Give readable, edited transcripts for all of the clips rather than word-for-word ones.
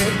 E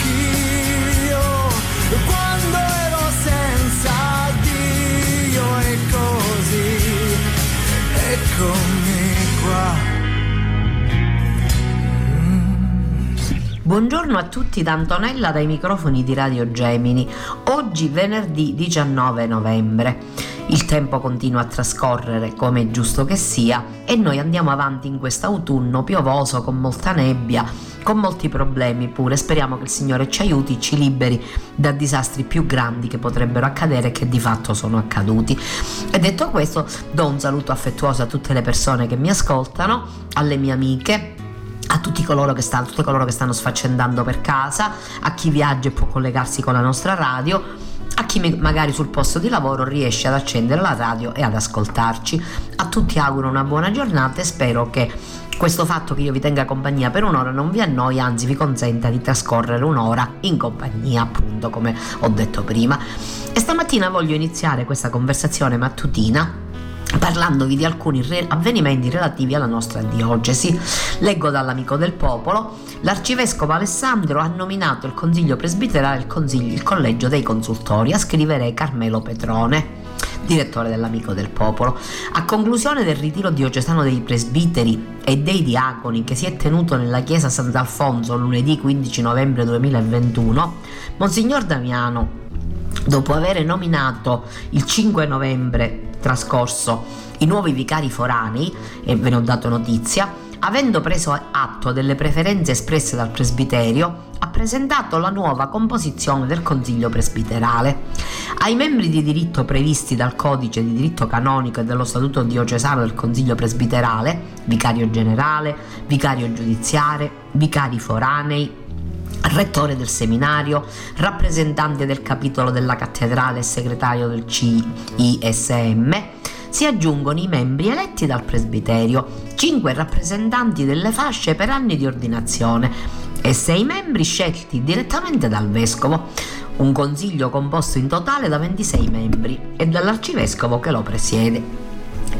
quando ero senza Dio, e così eccomi qua. Buongiorno a tutti da Antonella dai microfoni di Radio Gemini. Oggi venerdì 19 novembre. Il tempo continua a trascorrere come è giusto che sia e noi andiamo avanti in quest'autunno piovoso con molta nebbia, con molti problemi pure. Speriamo che il Signore ci aiuti, ci liberi da disastri più grandi che potrebbero accadere e che di fatto sono accaduti. E detto questo, do un saluto affettuoso a tutte le persone che mi ascoltano, alle mie amiche, a tutti coloro che stanno sfaccendando per casa, a chi viaggia e può collegarsi con la nostra radio, a chi magari sul posto di lavoro riesce ad accendere la radio e ad ascoltarci. A tutti auguro una buona giornata e spero che questo fatto che io vi tenga compagnia per un'ora non vi annoi, anzi vi consenta di trascorrere un'ora in compagnia, appunto, come ho detto prima. E stamattina voglio iniziare questa conversazione mattutina parlandovi di alcuni avvenimenti relativi alla nostra diocesi. Leggo dall'Amico del Popolo: l'arcivescovo Alessandro ha nominato il consiglio presbiterale il collegio dei consultori, a scrivere Carmelo Petrone, direttore dell'Amico del Popolo. A conclusione del ritiro diocesano dei presbiteri e dei diaconi che si è tenuto nella chiesa Sant'Alfonso lunedì 15 novembre 2021, Monsignor Damiano, dopo aver nominato il 5 novembre trascorso i nuovi vicari foranei, e ve ne ho dato notizia, avendo preso atto delle preferenze espresse dal presbiterio, ha presentato la nuova composizione del consiglio presbiterale. Ai membri di diritto previsti dal codice di diritto canonico e dello statuto diocesano del consiglio presbiterale, vicario generale, vicario giudiziario, vicari foranei, rettore del seminario, rappresentante del capitolo della cattedrale e segretario del CISM, si aggiungono i membri eletti dal presbiterio, 5 rappresentanti delle fasce per anni di ordinazione e 6 membri scelti direttamente dal vescovo. Un consiglio composto in totale da 26 membri e dall'arcivescovo che lo presiede.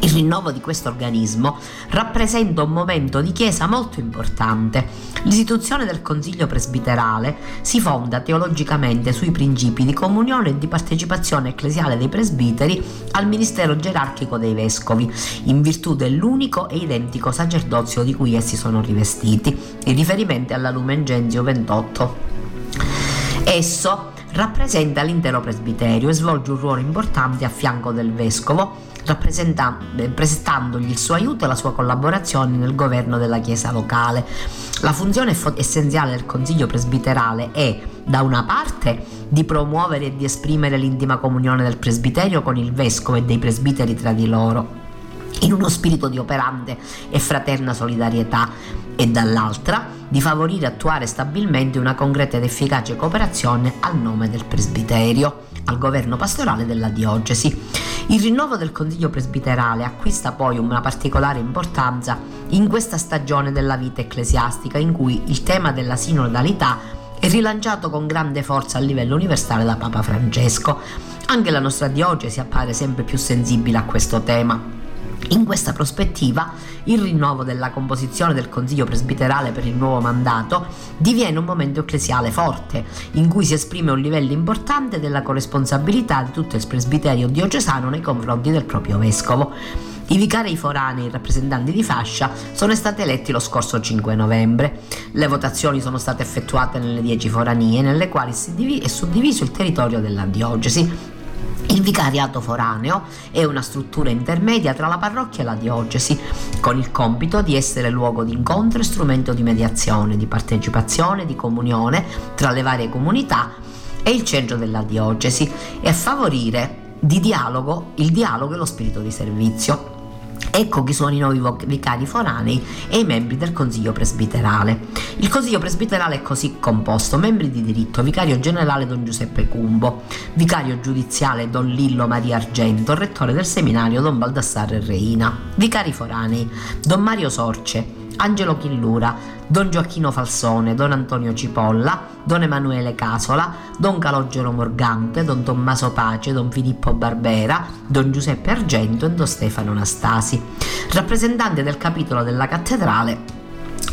Il rinnovo di questo organismo rappresenta un momento di Chiesa molto importante. L'istituzione del Consiglio presbiterale si fonda teologicamente sui principi di comunione e di partecipazione ecclesiale dei presbiteri al ministero gerarchico dei vescovi, in virtù dell'unico e identico sacerdozio di cui essi sono rivestiti, in riferimento alla Lumen Gentium 28. Esso rappresenta l'intero presbiterio e svolge un ruolo importante a fianco del vescovo, prestandogli il suo aiuto e la sua collaborazione nel governo della chiesa locale. La funzione essenziale del consiglio presbiterale è, da una parte, di promuovere e di esprimere l'intima comunione del presbiterio con il vescovo e dei presbiteri tra di loro, in uno spirito di operante e fraterna solidarietà, e dall'altra di favorire e attuare stabilmente una concreta ed efficace cooperazione al nome del presbiterio al governo pastorale della diocesi. Il rinnovo del consiglio presbiterale acquista poi una particolare importanza in questa stagione della vita ecclesiastica, in cui il tema della sinodalità è rilanciato con grande forza a livello universale da Papa Francesco. Anche la nostra diocesi appare sempre più sensibile a questo tema. In questa prospettiva, il rinnovo della composizione del Consiglio presbiterale per il nuovo mandato diviene un momento ecclesiale forte, in cui si esprime un livello importante della corresponsabilità di tutto il presbiterio diocesano nei confronti del proprio vescovo. I vicari foranei, rappresentanti di fascia, sono stati eletti lo scorso 5 novembre. Le votazioni sono state effettuate nelle 10 foranie, nelle quali è suddiviso il territorio della diocesi. Il vicariato foraneo è una struttura intermedia tra la parrocchia e la diocesi, con il compito di essere luogo di incontro e strumento di mediazione, di partecipazione, di comunione tra le varie comunità e il centro della diocesi, e a favorire il dialogo e lo spirito di servizio. Ecco chi sono i nuovi vicari foranei e i membri del Consiglio Presbiterale. Il Consiglio Presbiterale è così composto: membri di diritto, vicario generale Don Giuseppe Cumbo, vicario giudiziale Don Lillo Maria Argento, rettore del seminario Don Baldassare Reina. Vicari foranei: Don Mario Sorce, Angelo Chillura, Don Gioacchino Falsone, Don Antonio Cipolla, Don Emanuele Casola, Don Calogero Morgante, Don Tommaso Pace, Don Filippo Barbera, Don Giuseppe Argento e Don Stefano Nastasi. Rappresentante del capitolo della cattedrale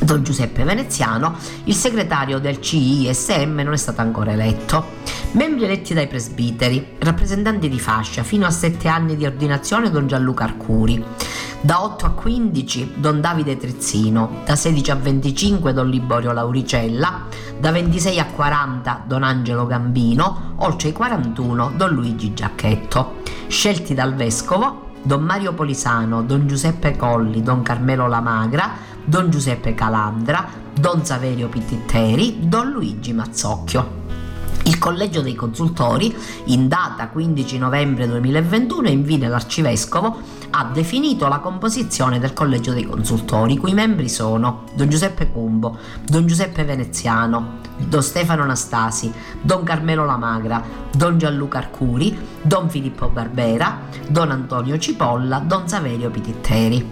Don Giuseppe Veneziano. Il segretario del CISM non è stato ancora eletto. Membri eletti dai presbiteri, rappresentanti di fascia fino a 7 anni di ordinazione Don Gianluca Arcuri, da 8 a 15 Don Davide Trizzino, da 16 a 25 Don Liborio Lauricella, da 26 a 40 Don Angelo Gambino, oltre i 41 Don Luigi Giacchetto. Scelti dal vescovo: Don Mario Polisano, Don Giuseppe Colli, Don Carmelo Lamagra, Don Giuseppe Calandra, Don Saverio Pititteri, Don Luigi Mazzocchio. Il collegio dei consultori, in data 15 novembre 2021, infine l'arcivescovo, ha definito la composizione del collegio dei consultori, cui membri sono Don Giuseppe Cumbo, Don Giuseppe Veneziano, Don Stefano Nastasi, Don Carmelo Lamagra, Don Gianluca Arcuri, Don Filippo Barbera, Don Antonio Cipolla, Don Saverio Pititteri.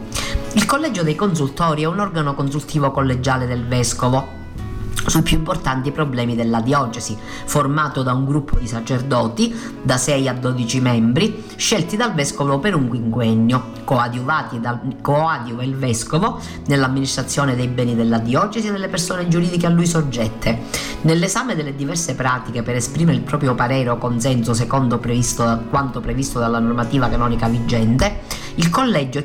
Il collegio dei consultori è un organo consultivo collegiale del vescovo sui più importanti problemi della diocesi, formato da un gruppo di sacerdoti da 6 a 12 membri, scelti dal vescovo per un quinquennio, coadiuva il vescovo nell'amministrazione dei beni della diocesi e delle persone giuridiche a lui soggette, nell'esame delle diverse pratiche per esprimere il proprio parere o consenso secondo quanto previsto dalla normativa canonica vigente. Il collegio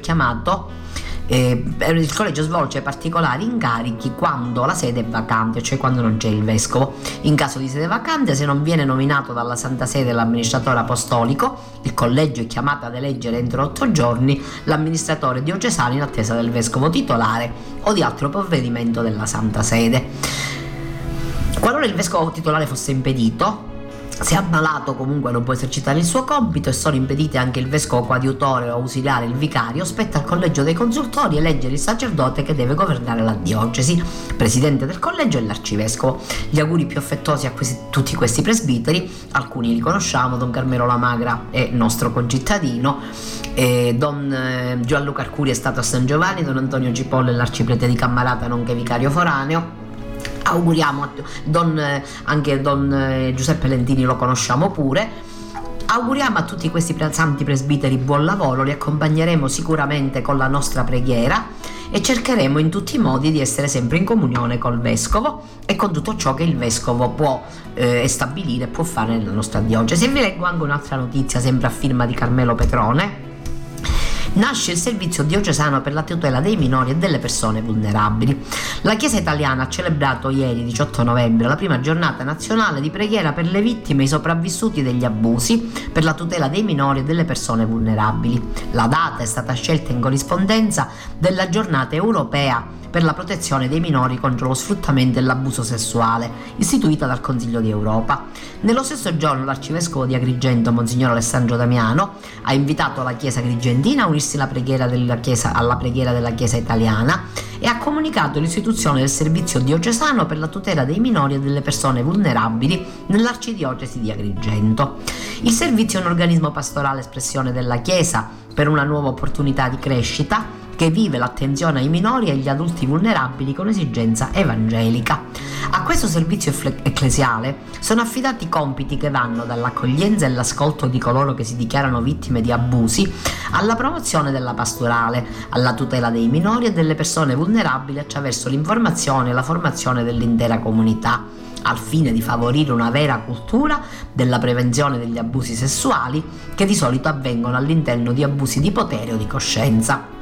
svolge particolari incarichi quando la sede è vacante, cioè quando non c'è il vescovo. In caso di sede vacante, se non viene nominato dalla Santa Sede l'amministratore apostolico, il collegio è chiamato ad eleggere entro 8 giorni l'amministratore diocesano in attesa del vescovo titolare o di altro provvedimento della Santa Sede. Qualora il vescovo titolare fosse impedito, se ammalato comunque non può esercitare il suo compito e sono impedite anche il vescovo coadiutore o ausiliare il vicario, spetta al collegio dei consultori eleggere il sacerdote che deve governare la diocesi, presidente del collegio e l'arcivescovo. Gli auguri più affettuosi a tutti questi presbiteri. Alcuni li conosciamo: Don Carmelo Lamagra è nostro concittadino, Don Gianluca Arcuri è stato a San Giovanni, Don Antonio Cipolla è l'arciprete di Cammarata nonché vicario foraneo. Auguriamo anche Don Giuseppe Lentini, lo conosciamo pure. Auguriamo a tutti questi santi presbiteri buon lavoro, li accompagneremo sicuramente con la nostra preghiera e cercheremo in tutti i modi di essere sempre in comunione col vescovo e con tutto ciò che il vescovo può stabilire e può fare nella nostra diocesi. E vi leggo anche un'altra notizia, sempre a firma di Carmelo Petrone. Nasce il servizio diocesano per la tutela dei minori e delle persone vulnerabili. La Chiesa italiana ha celebrato ieri, 18 novembre, la prima giornata nazionale di preghiera per le vittime e i sopravvissuti degli abusi, per la tutela dei minori e delle persone vulnerabili. La data è stata scelta in corrispondenza della giornata europea per la protezione dei minori contro lo sfruttamento e l'abuso sessuale, istituita dal Consiglio d'Europa. Nello stesso giorno l'arcivescovo di Agrigento, Monsignor Alessandro Damiano, ha invitato la Chiesa agrigentina a unirsi alla preghiera della Chiesa italiana e ha comunicato l'istituzione del servizio diocesano per la tutela dei minori e delle persone vulnerabili nell'arcidiocesi di Agrigento. Il servizio è un organismo pastorale espressione della Chiesa per una nuova opportunità di crescita che vive l'attenzione ai minori e agli adulti vulnerabili con esigenza evangelica. A questo servizio ecclesiale sono affidati compiti che vanno dall'accoglienza e l'ascolto di coloro che si dichiarano vittime di abusi, alla promozione della pastorale, alla tutela dei minori e delle persone vulnerabili attraverso l'informazione e la formazione dell'intera comunità, al fine di favorire una vera cultura della prevenzione degli abusi sessuali che di solito avvengono all'interno di abusi di potere o di coscienza.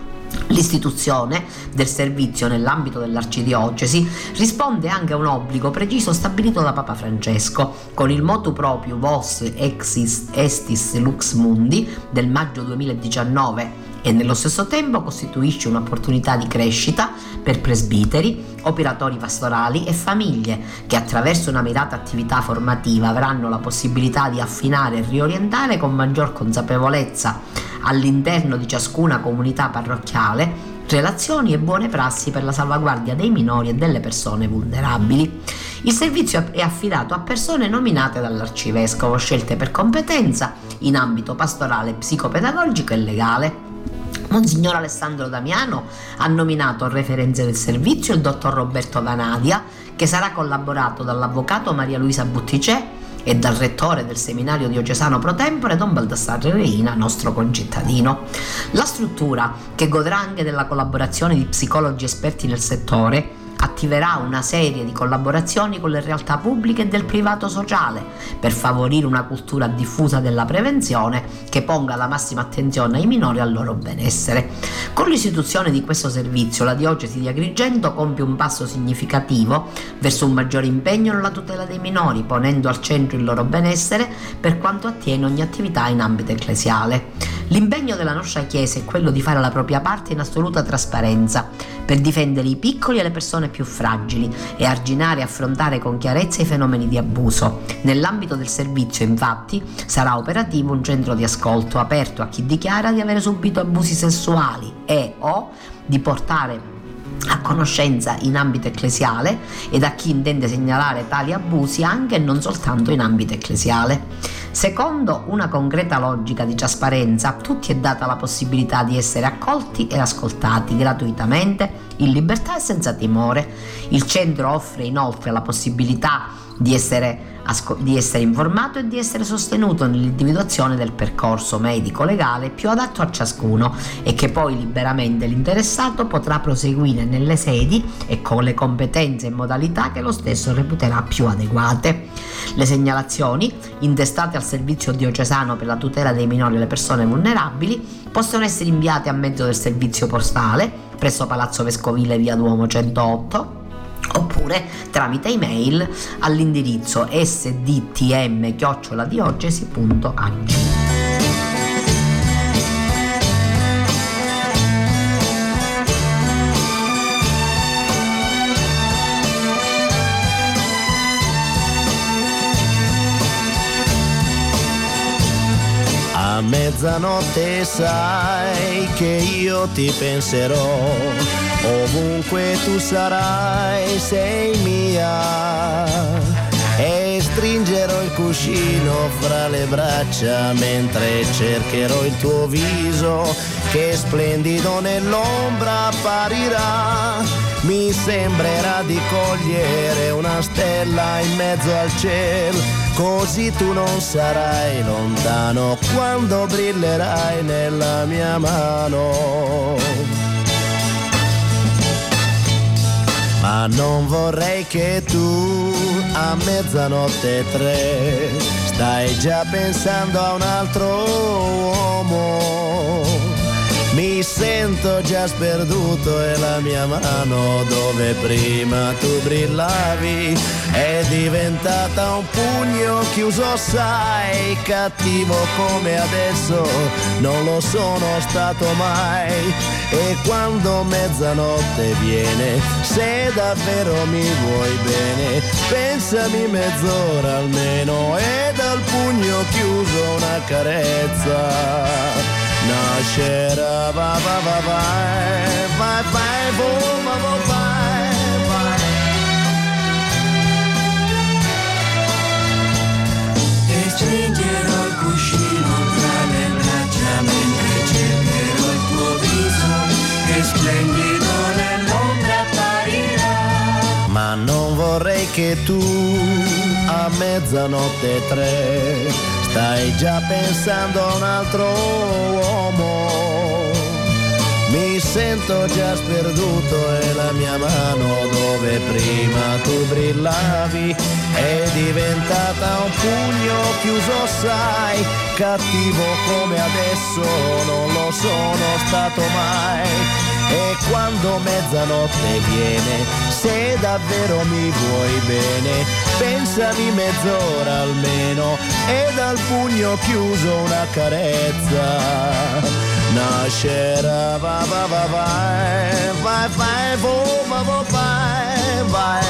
L'istituzione del servizio nell'ambito dell'arcidiocesi risponde anche a un obbligo preciso stabilito da Papa Francesco con il motu proprio Vos Estis Lux Mundi del maggio 2019 e nello stesso tempo costituisce un'opportunità di crescita per presbiteri, operatori pastorali e famiglie che attraverso una mirata attività formativa avranno la possibilità di affinare e riorientare con maggior consapevolezza all'interno di ciascuna comunità parrocchiale relazioni e buone prassi per la salvaguardia dei minori e delle persone vulnerabili. Il servizio è affidato a persone nominate dall'arcivescovo, scelte per competenza in ambito pastorale, psicopedagogico e legale. Monsignor Alessandro Damiano ha nominato referenze del servizio il dottor Roberto Vanadia, che sarà collaborato dall'avvocato Maria Luisa Butticè e dal rettore del seminario diocesano pro tempore Don Baldassare Reina, nostro concittadino. La struttura, che godrà anche della collaborazione di psicologi esperti nel settore, attiverà una serie di collaborazioni con le realtà pubbliche e del privato sociale per favorire una cultura diffusa della prevenzione che ponga la massima attenzione ai minori e al loro benessere. Con l'istituzione di questo servizio, la diocesi di Agrigento compie un passo significativo verso un maggiore impegno nella tutela dei minori, ponendo al centro il loro benessere per quanto attiene ogni attività in ambito ecclesiale. L'impegno della nostra Chiesa è quello di fare la propria parte in assoluta trasparenza per difendere i piccoli e le persone più fragili e arginare e affrontare con chiarezza i fenomeni di abuso. Nell'ambito del servizio, infatti, sarà operativo un centro di ascolto aperto a chi dichiara di aver subito abusi sessuali e o di portare a conoscenza in ambito ecclesiale ed a chi intende segnalare tali abusi anche e non soltanto in ambito ecclesiale. Secondo una concreta logica di trasparenza, a tutti è data la possibilità di essere accolti e ascoltati gratuitamente, in libertà e senza timore. Il centro offre inoltre la possibilità di essere informato e di essere sostenuto nell'individuazione del percorso medico-legale più adatto a ciascuno e che poi liberamente l'interessato potrà proseguire nelle sedi e con le competenze e modalità che lo stesso reputerà più adeguate. Le segnalazioni intestate al servizio diocesano per la tutela dei minori e le persone vulnerabili possono essere inviate a mezzo del servizio postale presso Palazzo Vescovile via Duomo 108 oppure tramite email all'indirizzo sdtm@diocesi.ag. A mezzanotte sai che io ti penserò. Ovunque tu sarai, sei mia, e stringerò il cuscino fra le braccia mentre cercherò il tuo viso che splendido nell'ombra apparirà. Mi sembrerà di cogliere una stella in mezzo al cielo, così tu non sarai lontano quando brillerai nella mia mano. Ma non vorrei che tu a mezzanotte 3 stai già pensando a un altro uomo. Mi sento già sperduto e la mia mano, dove prima tu brillavi, è diventata un pugno chiuso, sai, cattivo come adesso non lo sono stato mai. E quando mezzanotte viene, se davvero mi vuoi bene, pensami mezz'ora almeno e dal pugno chiuso una carezza nascerà. Vai, vai, vai, vai, vai, vai, vai, vai, vai. E stringerò il cuscino tra le braccia mentre cercherò il tuo viso che splendido nell'ombra apparirà. Ma non vorrei che tu a mezzanotte 3 stai già pensando a un altro uomo. Mi sento già sperduto e la mia mano, dove prima tu brillavi, è diventata un pugno chiuso, sai, cattivo come adesso non lo sono stato mai. E quando mezzanotte viene, se davvero mi vuoi bene, pensami mezz'ora almeno, e dal pugno chiuso una carezza nascerà. Va va va vai, vai vai va va vai vai.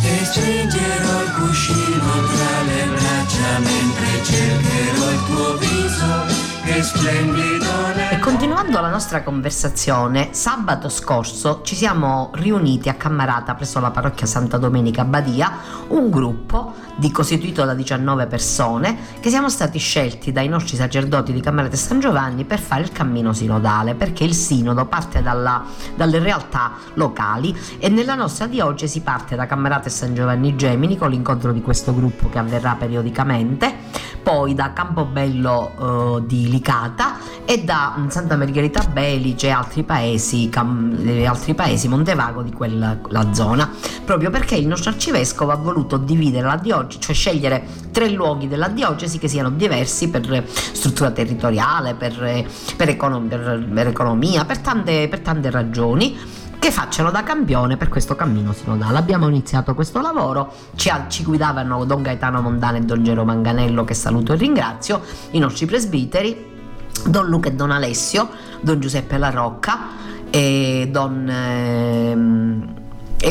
Ti stringerò il cuscino tra le braccia mentre cercherò il tuo viso. E continuando la nostra conversazione, sabato scorso ci siamo riuniti a Cammarata presso la parrocchia Santa Domenica Badia, un gruppo di costituito da 19 persone che siamo stati scelti dai nostri sacerdoti di Cammarata e San Giovanni per fare il cammino sinodale, perché il sinodo parte dalle realtà locali, e nella nostra diocesi parte da Cammarata e San Giovanni Gemini con l'incontro di questo gruppo che avverrà periodicamente, poi da Campobello di Licata e da Santa Margherita Belice e altri paesi Montevago di quella zona, proprio perché il nostro arcivescovo ha voluto dividere la diocesi, cioè scegliere tre luoghi della diocesi che siano diversi per struttura territoriale, per economia, per tante ragioni, che facciano da campione per questo cammino sinodale. Abbiamo iniziato questo lavoro, ci guidavano Don Gaetano Mondane e Don Gero Manganello, che saluto e ringrazio, i nostri presbiteri, Don Luca e Don Alessio, Don Giuseppe La Rocca e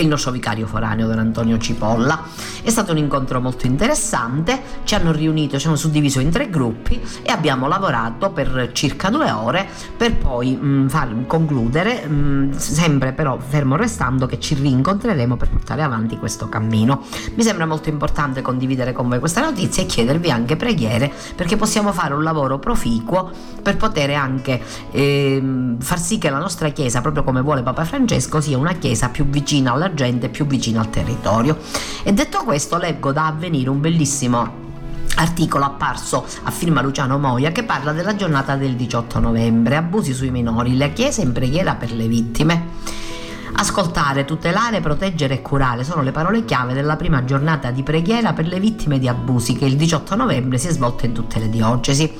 il nostro vicario foraneo Don Antonio Cipolla. È stato un incontro molto interessante, ci hanno riunito, ci hanno suddiviso in tre gruppi e abbiamo lavorato per circa 2 ore per poi concludere, sempre però fermo restando che ci rincontreremo per portare avanti questo cammino. Mi sembra molto importante condividere con voi questa notizia e chiedervi anche preghiere, perché possiamo fare un lavoro proficuo per poter anche far sì che la nostra chiesa, proprio come vuole Papa Francesco, sia una chiesa più vicina alla gente, più vicina al territorio. E detto questo, leggo da Avvenire un bellissimo articolo apparso a firma Luciano Moia che parla della giornata del 18 novembre, abusi sui minori, la chiesa in preghiera per le vittime. Ascoltare, tutelare, proteggere e curare sono le parole chiave della prima giornata di preghiera per le vittime di abusi che il 18 novembre si è svolta in tutte le diocesi.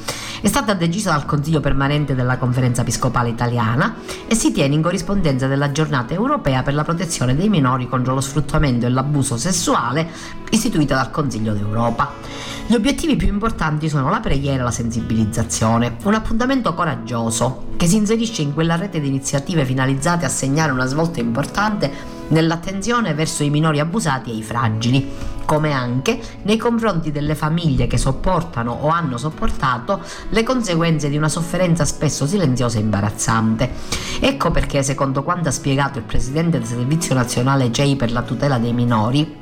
È stata decisa dal Consiglio Permanente della Conferenza Episcopale Italiana e si tiene in corrispondenza della Giornata Europea per la protezione dei minori contro lo sfruttamento e l'abuso sessuale, istituita dal Consiglio d'Europa. Gli obiettivi più importanti sono la preghiera e la sensibilizzazione, un appuntamento coraggioso che si inserisce in quella rete di iniziative finalizzate a segnare una svolta importante nell'attenzione verso i minori abusati e i fragili, come anche nei confronti delle famiglie che sopportano o hanno sopportato le conseguenze di una sofferenza spesso silenziosa e imbarazzante. Ecco perché, secondo quanto ha spiegato il presidente del Servizio Nazionale CEI per la tutela dei minori,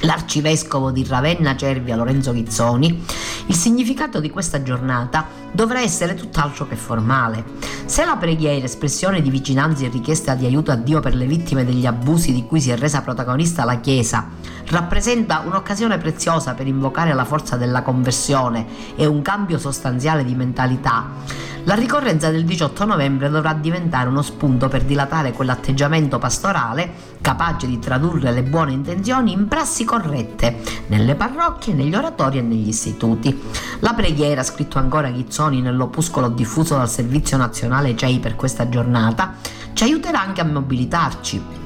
l'arcivescovo di Ravenna Cervia Lorenzo Ghizzoni, il significato di questa giornata dovrà essere tutt'altro che formale. Se la preghiera, espressione di vicinanza e richiesta di aiuto a Dio per le vittime degli abusi di cui si è resa protagonista la Chiesa, rappresenta un'occasione preziosa per invocare la forza della conversione e un cambio sostanziale di mentalità, la ricorrenza del 18 novembre dovrà diventare uno spunto per dilatare quell'atteggiamento pastorale capace di tradurre le buone intenzioni in prassi corrette nelle parrocchie, negli oratori e negli istituti. La preghiera, scritto ancora Ghizzoni nell'opuscolo diffuso dal Servizio Nazionale CEI per questa giornata, ci aiuterà anche a mobilitarci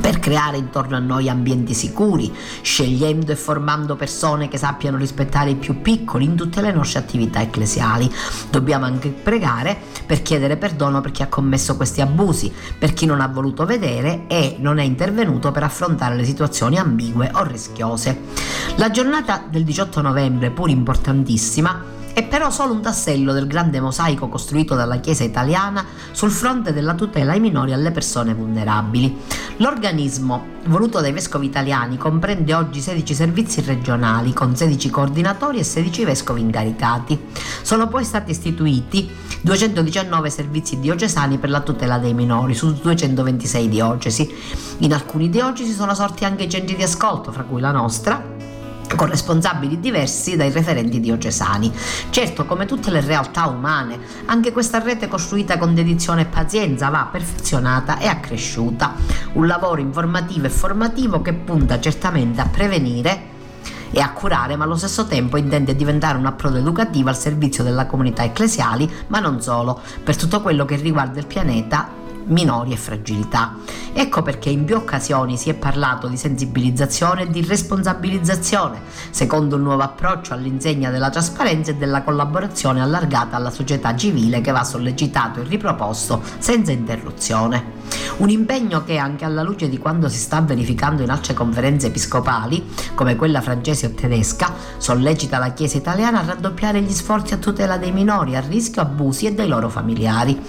per creare intorno a noi ambienti sicuri, scegliendo e formando persone che sappiano rispettare i più piccoli in tutte le nostre attività ecclesiali. Dobbiamo anche pregare per chiedere perdono per chi ha commesso questi abusi, per chi non ha voluto vedere e non è intervenuto per affrontare le situazioni ambigue o rischiose. La giornata del 18 novembre, pur importantissima, è però solo un tassello del grande mosaico costruito dalla Chiesa italiana sul fronte della tutela ai minori e alle persone vulnerabili. L'organismo, voluto dai vescovi italiani, comprende oggi 16 servizi regionali con 16 coordinatori e 16 vescovi incaricati. Sono poi stati istituiti 219 servizi diocesani per la tutela dei minori su 226 diocesi. In alcuni diocesi sono sorti anche centri di ascolto, fra cui la nostra, corresponsabili diversi dai referenti diocesani. Certo, come tutte le realtà umane, anche questa rete costruita con dedizione e pazienza va perfezionata e accresciuta. Un lavoro informativo e formativo che punta certamente a prevenire e a curare, ma allo stesso tempo intende diventare un approdo educativo al servizio della comunità ecclesiali, ma non solo, per tutto quello che riguarda il pianeta, minori e fragilità. Ecco perché in più occasioni si è parlato di sensibilizzazione e di responsabilizzazione, secondo un nuovo approccio all'insegna della trasparenza e della collaborazione allargata alla società civile, che va sollecitato e riproposto senza interruzione. Un impegno che, anche alla luce di quanto si sta verificando in altre conferenze episcopali, come quella francese o tedesca, sollecita la Chiesa italiana a raddoppiare gli sforzi a tutela dei minori a rischio abusi e dei loro familiari.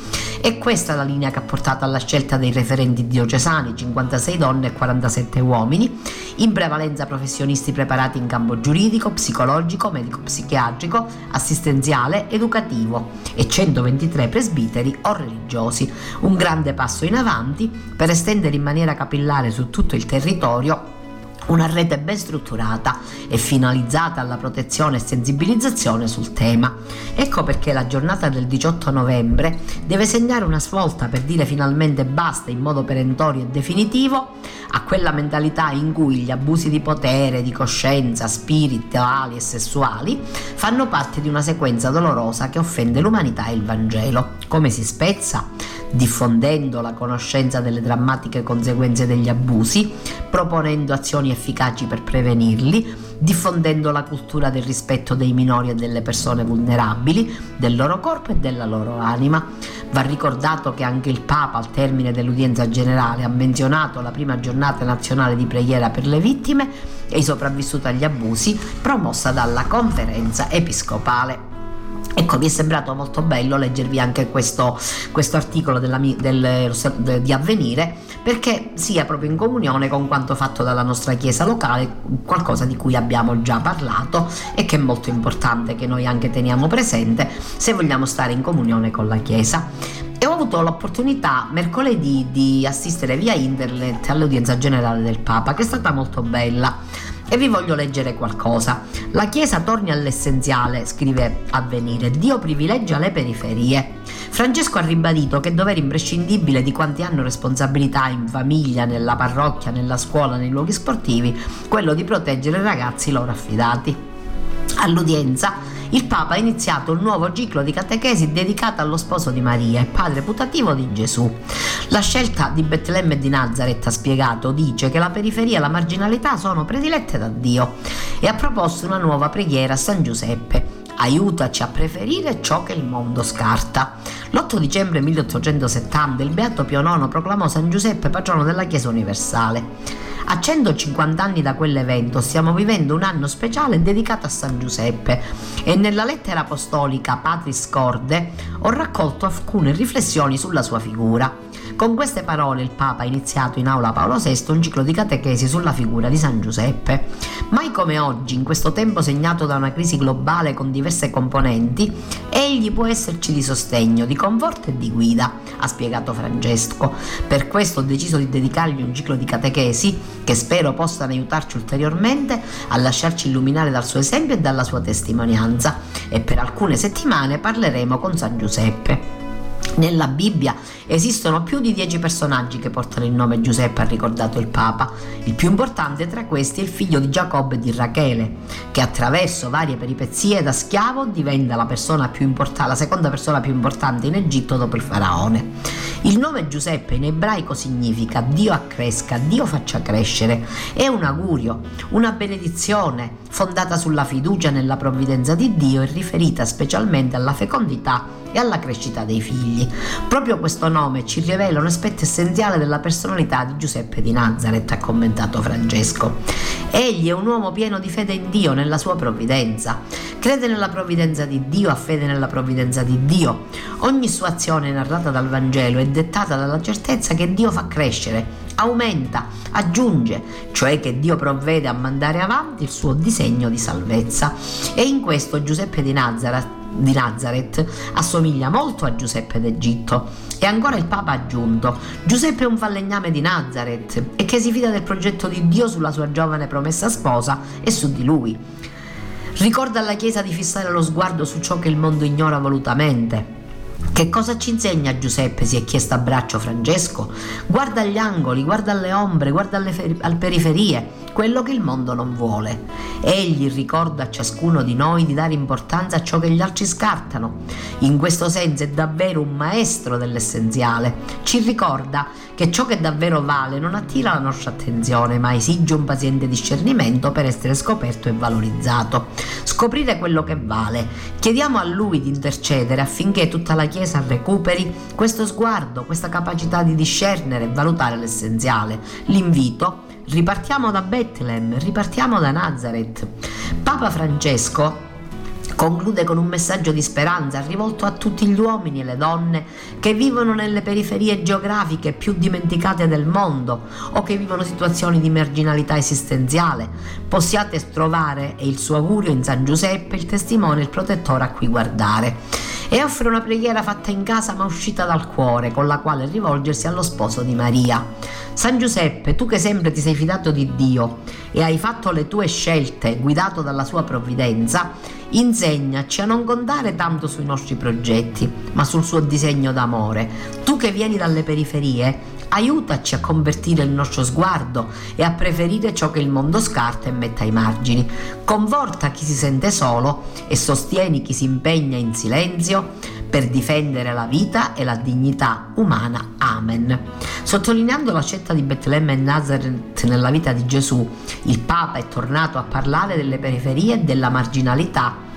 E questa è la linea che ha portato alla scelta dei referenti diocesani, 56 donne e 47 uomini, in prevalenza professionisti preparati in campo giuridico, psicologico, medico-psichiatrico, assistenziale, educativo, e 123 presbiteri o religiosi. Un grande passo in avanti per estendere in maniera capillare su tutto il territorio una rete ben strutturata e finalizzata alla protezione e sensibilizzazione sul tema. Ecco perché la giornata del 18 novembre deve segnare una svolta per dire finalmente basta in modo perentorio e definitivo a quella mentalità in cui gli abusi di potere, di coscienza, spirituali e sessuali fanno parte di una sequenza dolorosa che offende l'umanità e il Vangelo. Come si spezza? Diffondendo la conoscenza delle drammatiche conseguenze degli abusi, proponendo azioni efficaci per prevenirli, diffondendo la cultura del rispetto dei minori e delle persone vulnerabili, del loro corpo e della loro anima. Va ricordato che anche il Papa, al termine dell'udienza generale, ha menzionato la prima giornata nazionale di preghiera per le vittime e i sopravvissuti agli abusi, promossa dalla Conferenza Episcopale. Ecco, vi è sembrato molto bello leggervi anche questo articolo di Avvenire, perché sia proprio in comunione con quanto fatto dalla nostra Chiesa locale, qualcosa di cui abbiamo già parlato e che è molto importante che noi anche teniamo presente se vogliamo stare in comunione con la Chiesa. E ho avuto l'opportunità mercoledì di assistere via internet all'udienza generale del Papa, che è stata molto bella, e vi voglio leggere qualcosa. La Chiesa torni all'essenziale, scrive Avvenire. Dio privilegia le periferie. Francesco ha ribadito che è dovere imprescindibile di quanti hanno responsabilità in famiglia, nella parrocchia, nella scuola, nei luoghi sportivi, quello di proteggere i ragazzi loro affidati. All'udienza il Papa ha iniziato un nuovo ciclo di catechesi dedicato allo sposo di Maria e padre putativo di Gesù. La scelta di Betlemme e di Nazaret, ha spiegato, dice che la periferia e la marginalità sono predilette da Dio, e ha proposto una nuova preghiera a San Giuseppe. Aiutaci a preferire ciò che il mondo scarta. L'8 dicembre 1870 il Beato Pio IX proclamò San Giuseppe patrono della Chiesa universale. A 150 anni da quell'evento stiamo vivendo un anno speciale dedicato a San Giuseppe, e nella lettera apostolica Patris Corde ho raccolto alcune riflessioni sulla sua figura. Con queste parole il Papa ha iniziato in aula Paolo VI un ciclo di catechesi sulla figura di San Giuseppe. Mai come oggi, in questo tempo segnato da una crisi globale con diverse componenti, egli può esserci di sostegno, di conforto e di guida, ha spiegato Francesco. Per questo ho deciso di dedicargli un ciclo di catechesi che spero possano aiutarci ulteriormente a lasciarci illuminare dal suo esempio e dalla sua testimonianza, e per alcune settimane parleremo con San Giuseppe. Nella Bibbia esistono più di 10 personaggi che portano il nome Giuseppe, ha ricordato il Papa. Il più importante tra questi è il figlio di Giacobbe e di Rachele, che attraverso varie peripezie da schiavo diventa la seconda persona più importante in Egitto dopo il faraone. Il nome Giuseppe in ebraico significa Dio accresca, Dio faccia crescere. È un augurio, una benedizione fondata sulla fiducia nella provvidenza di Dio e riferita specialmente alla fecondità e alla crescita dei figli. Proprio questo nome ci rivela un aspetto essenziale della personalità di Giuseppe di Nazaret, ha commentato Francesco. Egli è un uomo pieno di fede in Dio, nella sua provvidenza. Crede nella provvidenza di Dio, ha fede nella provvidenza di Dio. Ogni sua azione narrata dal Vangelo è dettata dalla certezza che Dio fa crescere, aumenta, aggiunge, cioè che Dio provvede a mandare avanti il suo disegno di salvezza. E in questo Giuseppe di Nazaret di Nazareth assomiglia molto a Giuseppe d'Egitto. E ancora il Papa ha aggiunto: Giuseppe è un falegname di Nazareth e che si fida del progetto di Dio sulla sua giovane promessa sposa e su di lui. Ricorda alla Chiesa di fissare lo sguardo su ciò che il mondo ignora volutamente. Che cosa ci insegna Giuseppe? Si è chiesto a braccio Francesco. Guarda agli angoli, guarda alle ombre, guarda alle periferie, quello che il mondo non vuole. Egli ricorda a ciascuno di noi di dare importanza a ciò che gli altri scartano. In questo senso è davvero un maestro dell'essenziale. Ci ricorda che ciò che davvero vale non attira la nostra attenzione, ma esige un paziente discernimento per essere scoperto e valorizzato. Scoprire quello che vale. Chiediamo a lui di intercedere affinché tutta la Chiesa recuperi questo sguardo, questa capacità di discernere e valutare l'essenziale. L'invito: ripartiamo da Betlemme, ripartiamo da Nazareth. Papa Francesco conclude con un messaggio di speranza rivolto a tutti gli uomini e le donne che vivono nelle periferie geografiche più dimenticate del mondo o che vivono situazioni di marginalità esistenziale. Possiate trovare, e il suo augurio, in San Giuseppe, il testimone e il protettore a cui guardare. E offre una preghiera fatta in casa ma uscita dal cuore, con la quale rivolgersi allo sposo di Maria. San Giuseppe, tu che sempre ti sei fidato di Dio e hai fatto le tue scelte guidato dalla sua provvidenza, insegnaci a non contare tanto sui nostri progetti, ma sul suo disegno d'amore. Tu che vieni dalle periferie, aiutaci a convertire il nostro sguardo e a preferire ciò che il mondo scarta e mette ai margini. Conforta chi si sente solo e sostieni chi si impegna in silenzio per difendere la vita e la dignità umana. Amen. Sottolineando la scelta di Betlemme e Nazareth nella vita di Gesù, il Papa è tornato a parlare delle periferie e della marginalità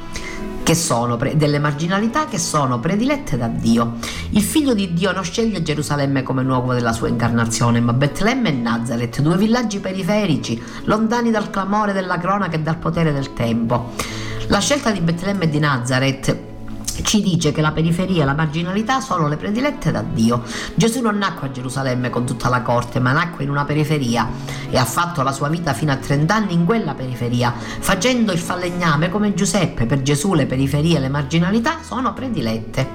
che sono predilette da Dio. Il Figlio di Dio non sceglie Gerusalemme come luogo della sua incarnazione, ma Betlemme e Nazareth, due villaggi periferici, lontani dal clamore della cronaca e dal potere del tempo. La scelta di Betlemme e di Nazareth ci dice che la periferia e la marginalità sono le predilette da Dio. Gesù non nacque a Gerusalemme con tutta la corte, ma nacque in una periferia e ha fatto la sua vita fino a 30 anni in quella periferia, facendo il falegname come Giuseppe. Per Gesù le periferie e le marginalità sono predilette.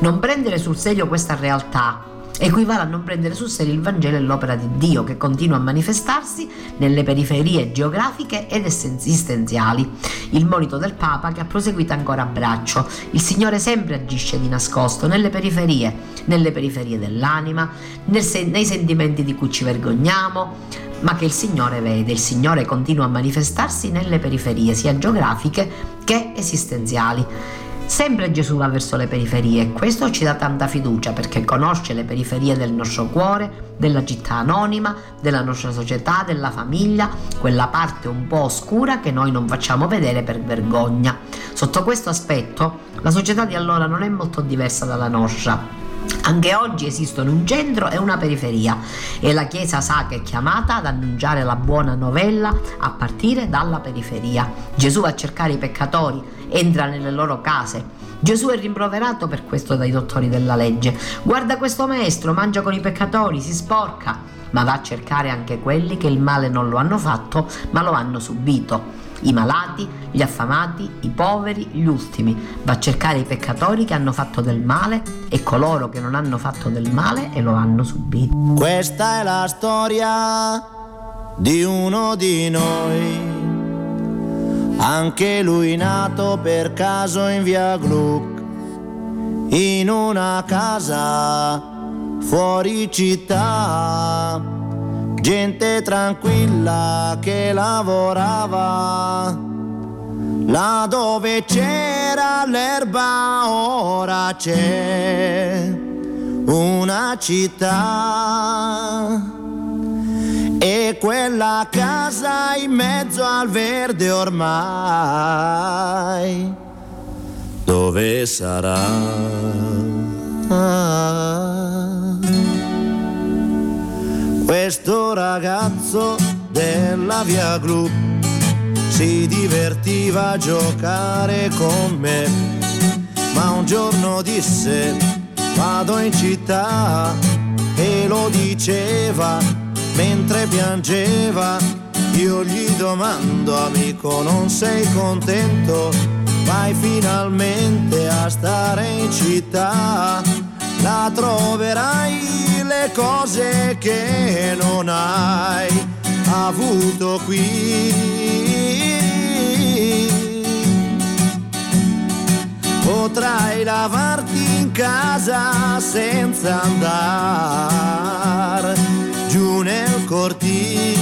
Non prendere sul serio questa realtà equivale a non prendere sul serio il Vangelo e l'opera di Dio, che continua a manifestarsi nelle periferie geografiche ed esistenziali. Il monito del Papa, che ha proseguito ancora a braccio: il Signore sempre agisce di nascosto nelle periferie dell'anima, nei sentimenti di cui ci vergogniamo, ma che il Signore vede. Il Signore continua a manifestarsi nelle periferie, sia geografiche che esistenziali. Sempre Gesù va verso le periferie e questo ci dà tanta fiducia, perché conosce le periferie del nostro cuore, della città anonima, della nostra società, della famiglia, quella parte un po' oscura che noi non facciamo vedere per vergogna. Sotto questo aspetto la società di allora non è molto diversa dalla nostra. Anche oggi esistono un centro e una periferia e la Chiesa sa che è chiamata ad annunciare la buona novella a partire dalla periferia. Gesù va a cercare i peccatori, entra nelle loro case. Gesù è rimproverato per questo dai dottori della legge: guarda questo maestro, mangia con i peccatori, si sporca. Ma va a cercare anche quelli che il male non lo hanno fatto, ma lo hanno subito: i malati, gli affamati, i poveri, gli ultimi. Va a cercare i peccatori che hanno fatto del male e coloro che non hanno fatto del male e lo hanno subito. Questa è la storia di uno di noi, anche lui nato per caso in via Gluck, in una casa fuori città, gente tranquilla che lavorava, là dove c'era l'erba ora c'è una città, e quella casa in mezzo al verde ormai dove sarà? Questo ragazzo della via Glu si divertiva a giocare con me, ma un giorno disse: vado in città, e lo diceva mentre piangeva. Io gli domando: amico, non sei contento? vai finalmente a stare in città, la troverai le cose che non hai avuto qui. Potrai lavarti in casa senza andar giù nel cortile.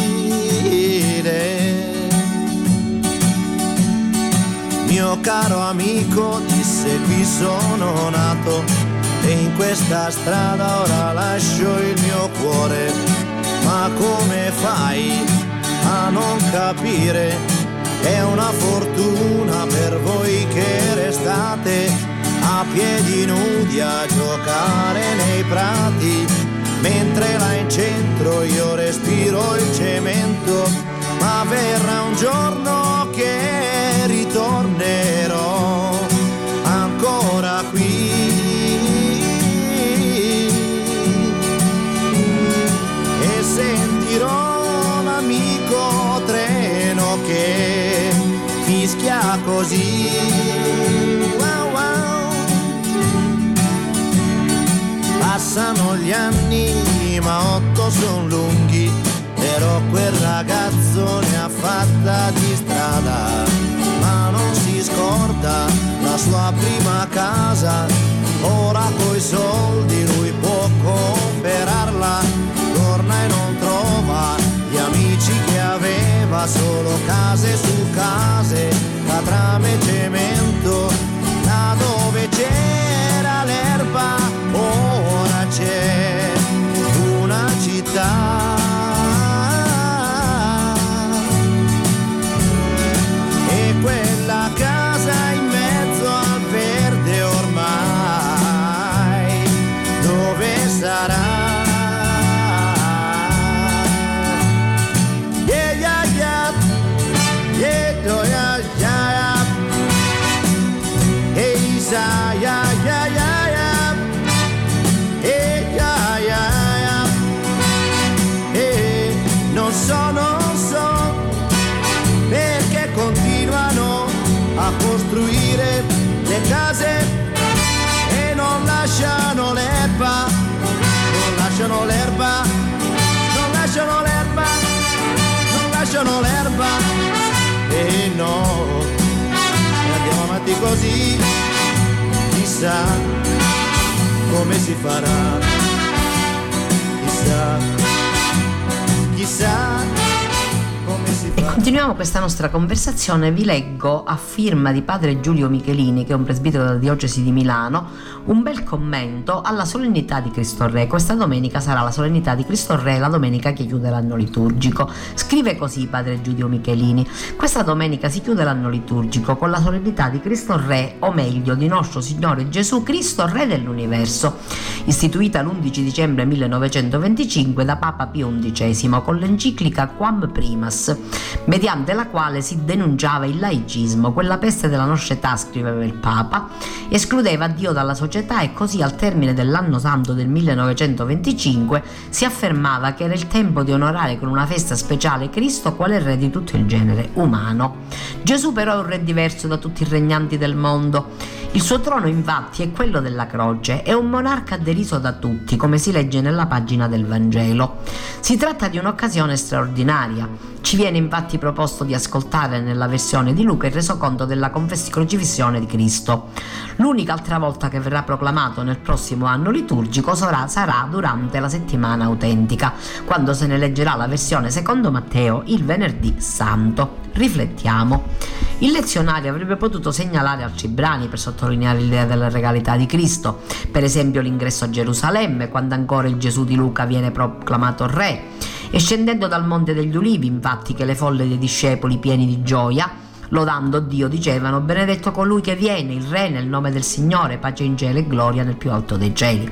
Mio caro amico, disse, qui sono nato e in questa strada ora lascio il mio cuore. Ma come fai a non capire? È una fortuna per voi che restate a piedi nudi a giocare nei prati, mentre là in centro io respiro il cemento. Ma verrà un giorno che tornerò ancora qui. E sentirò l'amico treno che fischia così, wow, wow. Passano gli anni, ma 8 son lunghi. Però quel ragazzo ne ha fatta di strada, ma non si scorda la sua prima casa. Ora coi soldi lui può comprarla. Torna e non trova gli amici che aveva, solo case su case, la trame e cemento. Là dove c'era l'erba ora c'è una città. Quella casa in mezzo al verde ormai, dove sarà? Non so, non so perché continuano a costruire le case e non lasciano l'erba, non lasciano l'erba, non lasciano l'erba, non lasciano l'erba. E no, e andiamo avanti così, chissà come si farà, chissà, chissà. E continuiamo questa nostra conversazione. Vi leggo, a firma di padre Giulio Michelini, che è un presbitero della diocesi di Milano, un bel commento alla solennità di Cristo Re. Questa domenica sarà la solennità di Cristo Re, la domenica che chiude l'anno liturgico. Scrive così padre Giulio Michelini: questa domenica si chiude l'anno liturgico con la solennità di Cristo Re, o meglio di nostro Signore Gesù Cristo, Re dell'universo, istituita l'11 dicembre 1925 da Papa Pio XI con l'enciclica Quam Primas, mediante la quale si denunciava il laicismo, quella peste della nostra età, scriveva il Papa, escludeva Dio dalla società. E così al termine dell'anno santo del 1925 si affermava che era il tempo di onorare con una festa speciale Cristo quale re di tutto il genere umano. Gesù però è un re diverso da tutti i regnanti del mondo. Il suo trono infatti è quello della croce, è un monarca deriso da tutti, come si legge nella pagina del Vangelo. Si tratta di un'occasione straordinaria. Ci viene infatti proposto di ascoltare nella versione di Luca il resoconto della crocifissione di Cristo. L'unica altra volta che verrà proclamato nel prossimo anno liturgico sarà durante la settimana autentica, quando se ne leggerà la versione secondo Matteo il venerdì santo. Riflettiamo. Il lezionario avrebbe potuto segnalare altri brani per sottolineare l'idea della regalità di Cristo, per esempio l'ingresso a Gerusalemme, quando ancora il Gesù di Luca viene proclamato re. E scendendo dal Monte degli Ulivi, infatti, che le folle dei discepoli, pieni di gioia, lodando Dio, dicevano: benedetto colui che viene, il re, nel nome del Signore, pace in cielo e gloria nel più alto dei cieli.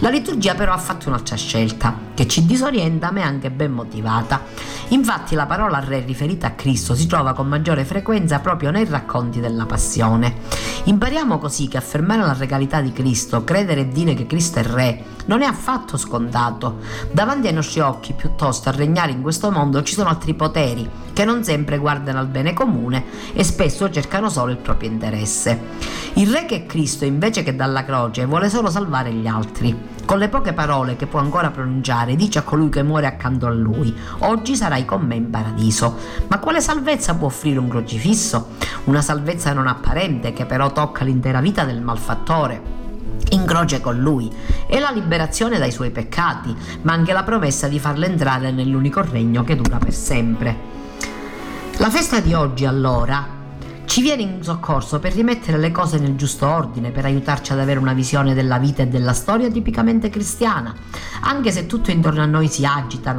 La liturgia però ha fatto un'altra scelta che ci disorienta, ma è anche ben motivata. Infatti la parola re riferita a Cristo si trova con maggiore frequenza proprio nei racconti della Passione. Impariamo così che affermare la regalità di Cristo, credere e dire che Cristo è Re, non è affatto scontato. Davanti ai nostri occhi, piuttosto, a regnare in questo mondo ci sono altri poteri che non sempre guardano al bene comune e spesso cercano solo il proprio interesse. Il Re che è Cristo, invece che dalla croce, vuole solo salvare gli altri. Con le poche parole che può ancora pronunciare, dice a colui che muore accanto a lui: oggi sarai con me in paradiso. Ma quale salvezza può offrire un crocifisso? Una salvezza non apparente, che però tocca l'intera vita del malfattore in croce con lui, e la liberazione dai suoi peccati, ma anche la promessa di farlo entrare nell'unico regno che dura per sempre. La festa di oggi, allora, ci viene in soccorso per rimettere le cose nel giusto ordine, per aiutarci ad avere una visione della vita e della storia tipicamente cristiana. Anche se tutto intorno a noi si agita,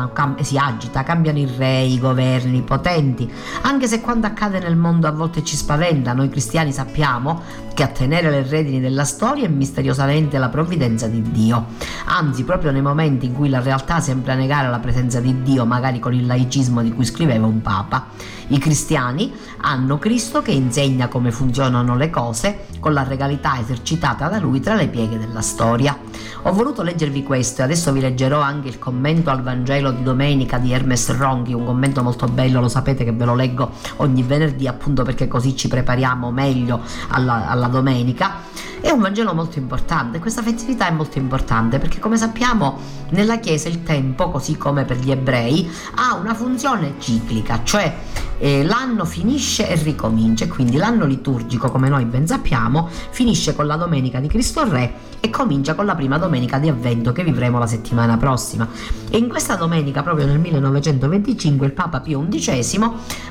cambiano i re, i governi, i potenti, anche se quanto accade nel mondo a volte ci spaventa, noi cristiani sappiamo che a tenere le redini della storia è misteriosamente la provvidenza di Dio. Anzi, proprio nei momenti in cui la realtà sembra negare la presenza di Dio, magari con il laicismo di cui scriveva un papa, i cristiani hanno Cristo che insegna come funzionano le cose, con la regalità esercitata da lui tra le pieghe della storia. Ho voluto leggervi questo, e adesso vi leggerò anche il commento al Vangelo di domenica di Ermes Ronchi, un commento molto bello, lo sapete che ve lo leggo ogni venerdì, appunto perché così ci prepariamo meglio alla domenica. È un Vangelo molto importante, questa festività è molto importante perché, come sappiamo, nella Chiesa il tempo, così come per gli ebrei, ha una funzione ciclica, cioè l'anno finisce e ricomincia, quindi l'anno liturgico, come noi ben sappiamo, finisce con la domenica di Cristo Re e comincia con la prima domenica di Avvento che vivremo la settimana prossima. E in questa domenica, proprio nel 1925, il Papa Pio XI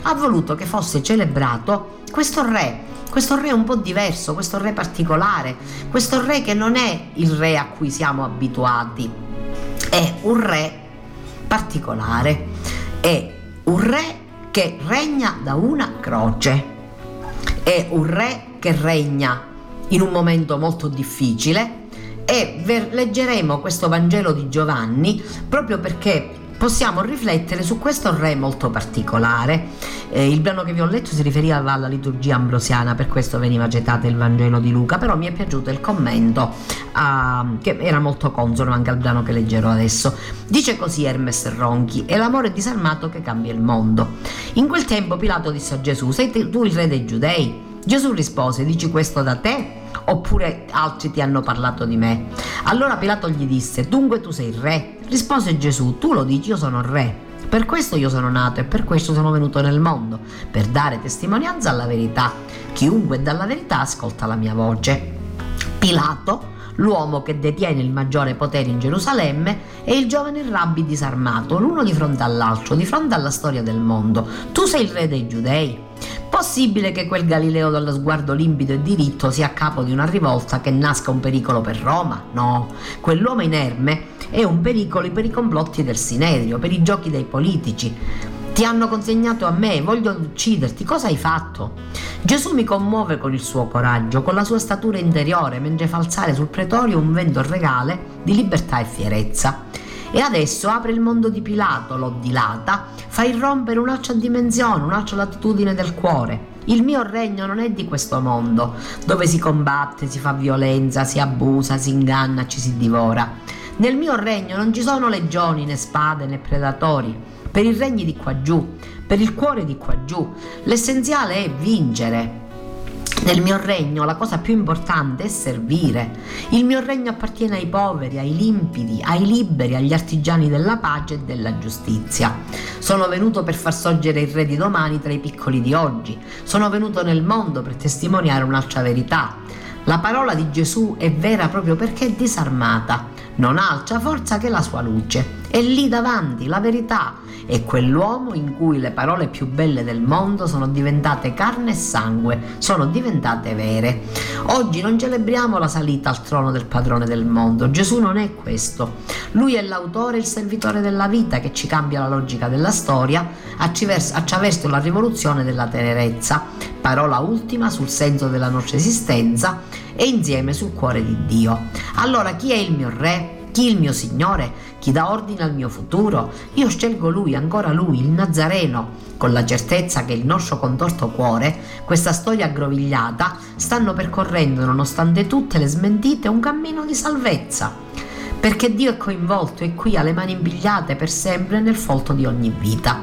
ha voluto che fosse celebrato questo re un po' diverso, questo re particolare, questo re che non è il re a cui siamo abituati, è un re particolare, è un re che regna da una croce, è un re che regna in un momento molto difficile, e leggeremo questo Vangelo di Giovanni proprio perché possiamo riflettere su questo re molto particolare. Il brano che vi ho letto si riferiva alla liturgia ambrosiana, per questo veniva gettato il Vangelo di Luca, però mi è piaciuto il commento che era molto consono anche al brano che leggerò adesso. Dice così Ermes Ronchi: è l'amore disarmato che cambia il mondo. In quel tempo Pilato disse a Gesù: sei tu il re dei Giudei? Gesù rispose: dici questo da te? Oppure altri ti hanno parlato di me? Allora Pilato gli disse: dunque tu sei il re? Rispose Gesù: tu lo dici, io sono il re. Per questo io sono nato e per questo sono venuto nel mondo, per dare testimonianza alla verità. Chiunque dalla verità ascolta la mia voce. Pilato, l'uomo che detiene il maggiore potere in Gerusalemme, e il giovane rabbi disarmato, l'uno di fronte all'altro, di fronte alla storia del mondo. Tu sei il re dei Giudei? Possibile che quel Galileo dallo sguardo limpido e diritto sia a capo di una rivolta che nasca un pericolo per Roma? No, quell'uomo inerme è un pericolo per i complotti del Sinedrio, per i giochi dei politici. Ti hanno consegnato a me, vogliono ucciderti, cosa hai fatto? Gesù mi commuove con il suo coraggio, con la sua statura interiore, mentre fa alzare sul pretorio un vento regale di libertà e fierezza. E adesso apre il mondo di Pilato, lo dilata, fa irrompere un'altra dimensione, un'altra latitudine del cuore. Il mio regno non è di questo mondo, dove si combatte, si fa violenza, si abusa, si inganna, ci si divora. Nel mio regno non ci sono legioni, né spade, né predatori. Per i regni di qua giù, per il cuore di qua giù, l'essenziale è vincere. Nel mio regno la cosa più importante è servire. Il mio regno appartiene ai poveri, ai limpidi, ai liberi, agli artigiani della pace e della giustizia. Sono venuto per far sorgere il re di domani tra i piccoli di oggi. Sono venuto nel mondo per testimoniare un'altra verità. La parola di Gesù è vera proprio perché è disarmata. Non ha altra forza che la sua luce. È lì davanti la verità. È quell'uomo in cui le parole più belle del mondo sono diventate carne e sangue, sono diventate vere. Oggi non celebriamo la salita al trono del padrone del mondo. Gesù non è questo. Lui è l'autore e il servitore della vita che ci cambia la logica della storia attraverso la rivoluzione della tenerezza, parola ultima sul senso della nostra esistenza e insieme sul cuore di Dio. Allora, chi è il mio re? Chi il mio Signore? Chi dà ordine al mio futuro? Io scelgo Lui, ancora Lui, il Nazareno, con la certezza che il nostro contorto cuore, questa storia aggrovigliata, stanno percorrendo, nonostante tutte le smentite, un cammino di salvezza, perché Dio è coinvolto e qui ha le mani impigliate per sempre nel folto di ogni vita.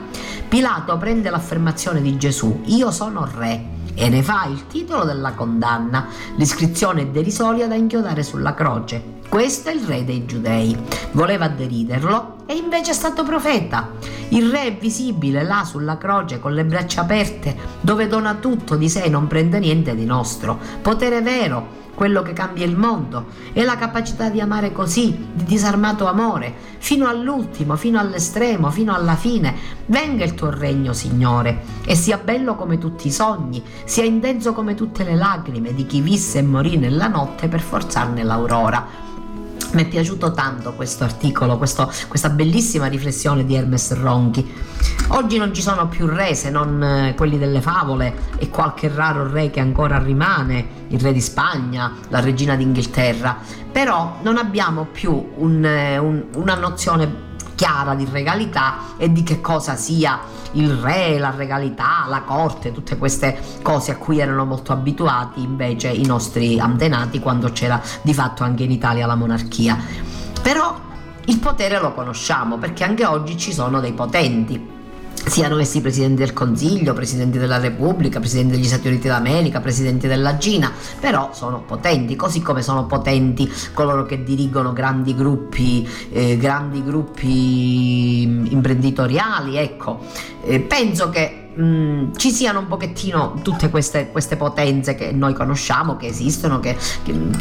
Pilato prende l'affermazione di Gesù, io sono re, e ne fa il titolo della condanna, l'iscrizione derisoria da inchiodare sulla croce. Questo è il re dei giudei. Voleva deriderlo e invece è stato profeta. Il re è visibile là sulla croce con le braccia aperte, dove dona tutto di sé e non prende niente di nostro. Potere vero, quello che cambia il mondo, è la capacità di amare così, di disarmato amore, fino all'ultimo, fino all'estremo, fino alla fine. Venga il tuo regno, Signore, e sia bello come tutti i sogni, sia intenso come tutte le lacrime di chi visse e morì nella notte per forzarne l'aurora. Mi è piaciuto tanto questo articolo, questa bellissima riflessione di Ermes Ronchi. Oggi non ci sono più re se non quelli delle favole e qualche raro re che ancora rimane, il re di Spagna, la regina d'Inghilterra, però non abbiamo più una nozione chiara di regalità e di che cosa sia il re, la regalità, la corte, tutte queste cose a cui erano molto abituati invece i nostri antenati quando c'era di fatto anche in Italia la monarchia. Però il potere lo conosciamo, perché anche oggi ci sono dei potenti, siano essi presidenti del Consiglio, presidenti della Repubblica, presidenti degli Stati Uniti d'America, presidenti della Cina, però sono potenti, così come sono potenti coloro che dirigono grandi gruppi imprenditoriali, ecco. Penso che ci siano un pochettino tutte queste potenze che noi conosciamo, che esistono, che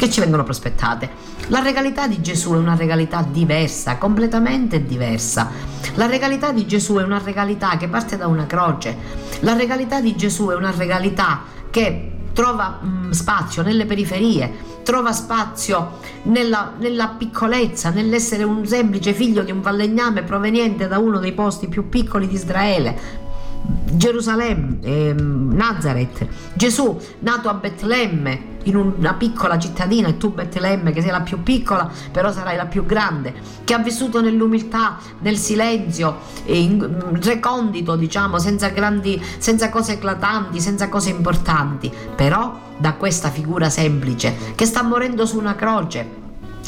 ci vengono prospettate. La regalità di Gesù è una regalità diversa, completamente diversa. La regalità di Gesù è una regalità che parte da una croce. La regalità di Gesù è una regalità che trova spazio nelle periferie, trova spazio nella piccolezza, nell'essere un semplice figlio di un falegname proveniente da uno dei posti più piccoli di Israele, Gerusalemme, Nazareth. Gesù nato a Betlemme, in una piccola cittadina, e tu Betlemme che sei la più piccola però sarai la più grande, che ha vissuto nell'umiltà, nel silenzio recondito, diciamo, senza cose eclatanti, senza cose importanti, però da questa figura semplice che sta morendo su una croce,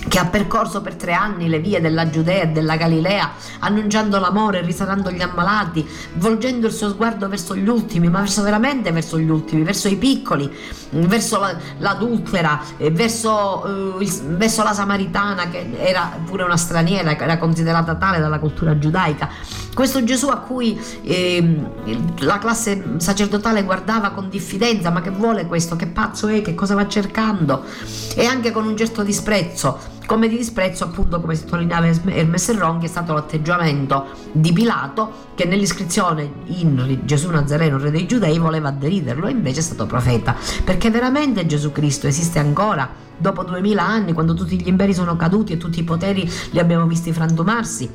che ha percorso per 3 anni le vie della Giudea e della Galilea, annunciando l'amore, risanando gli ammalati, volgendo il suo sguardo verso gli ultimi, ma verso gli ultimi, verso i piccoli, verso l'adultera, verso la samaritana, che era pure una straniera, che era considerata tale dalla cultura giudaica. Questo Gesù a cui la classe sacerdotale guardava con diffidenza, ma che vuole questo, che pazzo è, che cosa va cercando, e anche con un certo disprezzo, come di disprezzo appunto, come sottolineava Ermes Ronchi, è stato l'atteggiamento di Pilato, che nell'iscrizione in Gesù Nazareno re dei Giudei voleva deriderlo e invece è stato profeta, perché veramente Gesù Cristo esiste ancora dopo 2000 anni, quando tutti gli imperi sono caduti e tutti i poteri li abbiamo visti frantumarsi.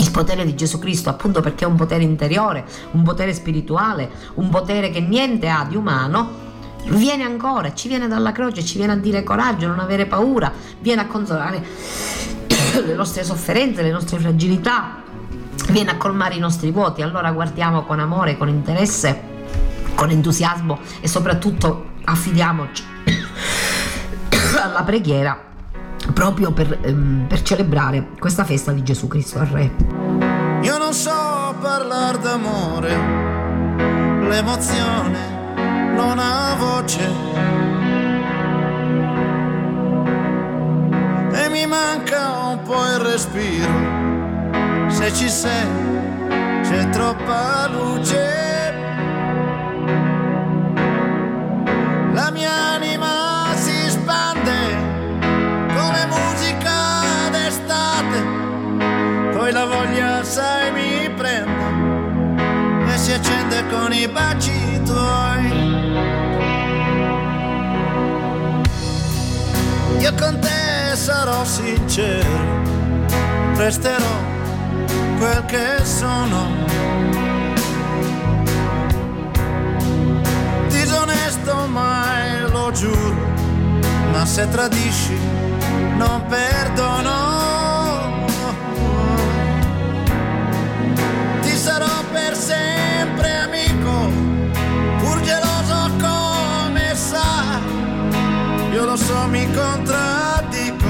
Il potere di Gesù Cristo, appunto, perché è un potere interiore, un potere spirituale, un potere che niente ha di umano, viene ancora, ci viene dalla croce, ci viene a dire coraggio, non avere paura, viene a consolare le nostre sofferenze, le nostre fragilità, viene a colmare i nostri vuoti. Allora guardiamo con amore, con interesse, con entusiasmo e soprattutto affidiamoci alla preghiera, proprio per celebrare questa festa di Gesù Cristo al Re. Io non so parlare d'amore, l'emozione non ha voce e mi manca un po' il respiro, se ci sei c'è troppa luce, la mia anima si spande come musica d'estate, poi la voglia, sai, mi prende e si accende con i baci tuoi. Io con te sarò sincero, resterò quel che sono, disonesto mai, lo giuro, ma se tradisci non perdono. spesso mi contraddico,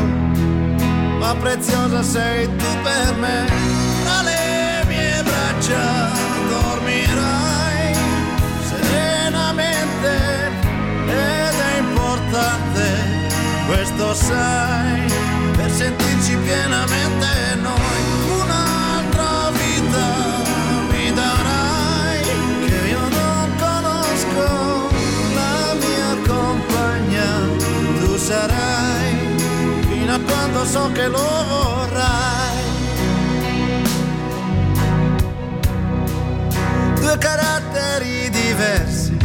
ma preziosa sei tu per me. Tra le mie braccia dormirai serenamente ed è importante, questo sai, per sentirci pienamente noi. Un'altra vita mi darai che io non conosco, la mia compagna tu sarai fino a quando so che lo vorrai. Due caratteri diversi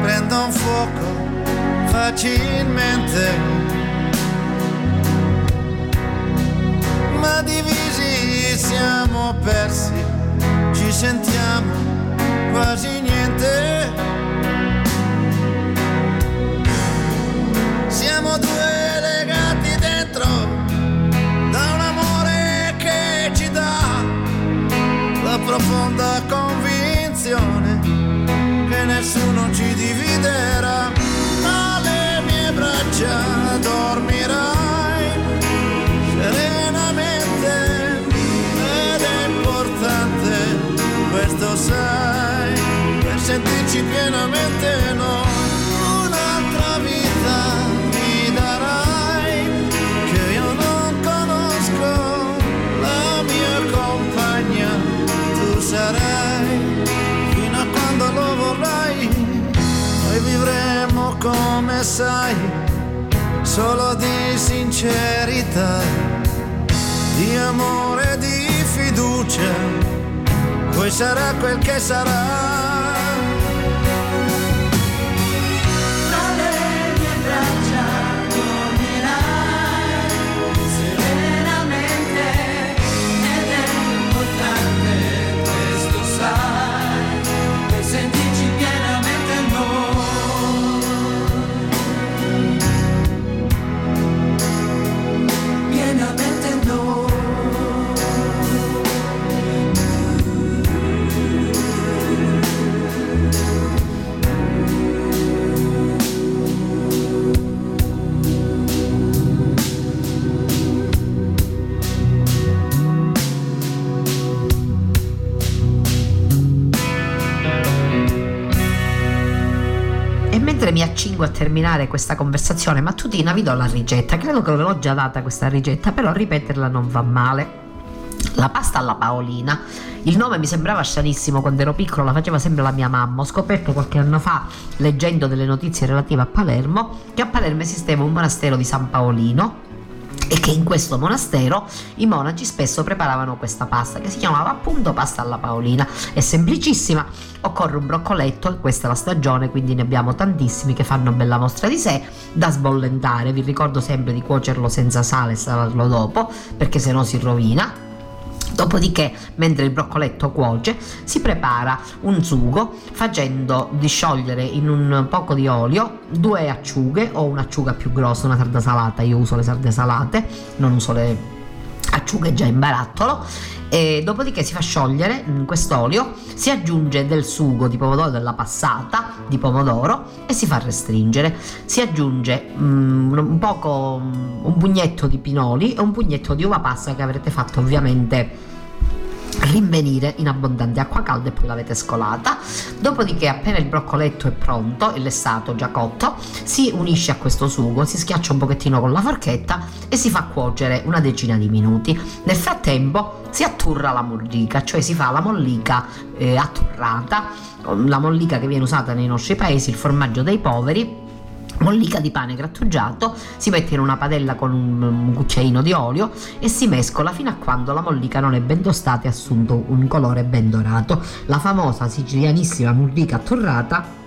prendono fuoco facilmente, ma divisi siamo persi, ci sentiamo quasi niente. Siamo due legati dentro da un amore che ci dà la profonda convinzione che nessuno ci dividerà. Alle mie braccia dormirai serenamente, questo sai, per sentirci pienamente noi. Un'altra vita mi darai che io non conosco, la mia compagna tu sarai fino a quando lo vorrai. Noi vivremo come sai, solo di sincerità, di amore, di fiducia, poi sarà quel che sarà. Tra le mie braccia dormirai serenamente ed è importante, questo sai, per sentirci pienamente noi, pienamente noi. Mi accingo a terminare questa conversazione mattutina, vi do la ricetta. Credo che l'ho già data questa ricetta, però ripeterla non va male. La pasta alla paolina, il nome mi sembrava stranissimo quando ero piccolo, la faceva sempre la mia mamma. Ho scoperto qualche anno fa, leggendo delle notizie relative a Palermo, che a Palermo esisteva un monastero di San Paolino e che in questo monastero i monaci spesso preparavano questa pasta che si chiamava appunto pasta alla paolina. È semplicissima, occorre un broccoletto, e questa è la stagione quindi ne abbiamo tantissimi che fanno bella mostra di sé, da sbollentare. Vi ricordo sempre di cuocerlo senza sale e salarlo dopo, perché sennò si rovina. Dopodiché, mentre il broccoletto cuoce, si prepara un sugo facendo disciogliere in un poco di olio due acciughe o un'acciuga più grossa, una sarda salata. Io uso le sarde salate, non uso le acciughe già in barattolo. E dopodiché si fa sciogliere quest'olio, si aggiunge del sugo di pomodoro, della passata di pomodoro, e si fa restringere. Si aggiunge un pugnetto di pinoli e un pugnetto di uva passa che avrete fatto ovviamente rinvenire in abbondante acqua calda e poi l'avete scolata. Dopodiché, appena il broccoletto è pronto e lessato, già cotto, si unisce a questo sugo, si schiaccia un pochettino con la forchetta e si fa cuocere una decina di minuti. Nel frattempo si atturra la mollica, cioè si fa la mollica atturrata, la mollica che viene usata nei nostri paesi, il formaggio dei poveri, mollica di pane grattugiato. Si mette in una padella con un cucchiaino di olio e si mescola fino a quando la mollica non è ben tostata e ha assunto un colore ben dorato. La famosa sicilianissima mollica atturrata,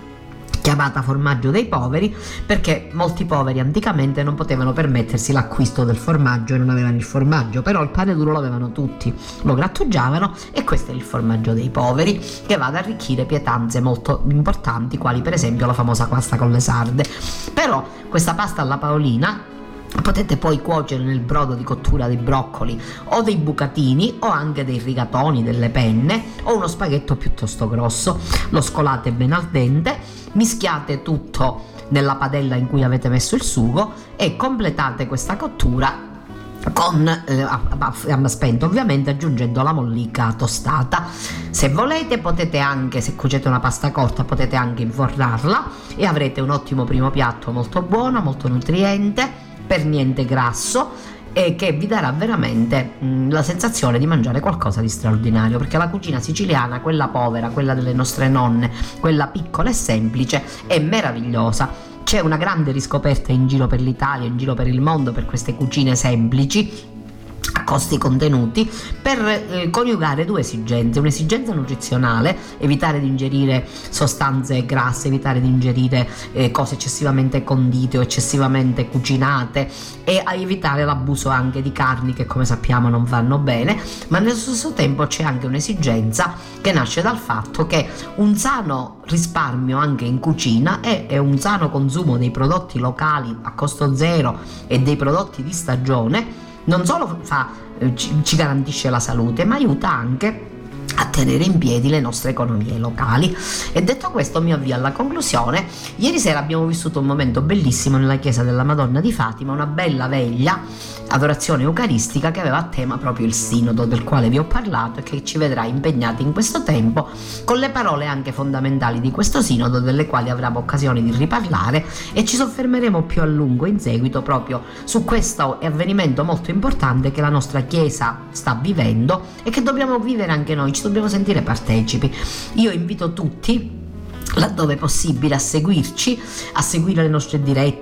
chiamata formaggio dei poveri perché molti poveri anticamente non potevano permettersi l'acquisto del formaggio e non avevano il formaggio, però il pane duro lo avevano tutti, lo grattugiavano, e questo è il formaggio dei poveri che va ad arricchire pietanze molto importanti, quali per esempio la famosa pasta con le sarde. Però questa pasta alla paolina Potete poi cuocere nel brodo di cottura dei broccoli o dei bucatini o anche dei rigatoni, delle penne o uno spaghetto piuttosto grosso. Lo scolate ben al dente, mischiate tutto nella padella in cui avete messo il sugo e completate questa cottura con a fiamma spenta, ovviamente, aggiungendo la mollica tostata. Se volete potete anche, se cuocete una pasta corta, potete anche infornarla e avrete un ottimo primo piatto, molto buono, molto nutriente, per niente grasso, e che vi darà veramente la sensazione di mangiare qualcosa di straordinario, perché la cucina siciliana, quella povera, quella delle nostre nonne, quella piccola e semplice, è meravigliosa. C'è una grande riscoperta in giro per l'Italia, in giro per il mondo, per queste cucine semplici a costi contenuti, per coniugare due esigenze: un'esigenza nutrizionale, evitare di ingerire sostanze grasse, evitare di ingerire cose eccessivamente condite o eccessivamente cucinate, e a evitare l'abuso anche di carni che, come sappiamo, non vanno bene. Ma nello stesso tempo c'è anche un'esigenza che nasce dal fatto che un sano risparmio anche in cucina e un sano consumo dei prodotti locali a costo zero e dei prodotti di stagione non solo ci garantisce la salute, ma aiuta anche a tenere in piedi le nostre economie locali. E detto questo mi avvio alla conclusione. Ieri sera abbiamo vissuto un momento bellissimo nella chiesa della Madonna di Fatima, una bella veglia, adorazione eucaristica, che aveva a tema proprio il sinodo del quale vi ho parlato e che ci vedrà impegnati in questo tempo, con le parole anche fondamentali di questo sinodo, delle quali avremo occasione di riparlare, e ci soffermeremo più a lungo in seguito proprio su questo avvenimento molto importante che la nostra chiesa sta vivendo e che dobbiamo vivere anche noi, ci dobbiamo sentire partecipi. Io invito tutti, laddove possibile, a seguirci, a seguire le nostre dirette,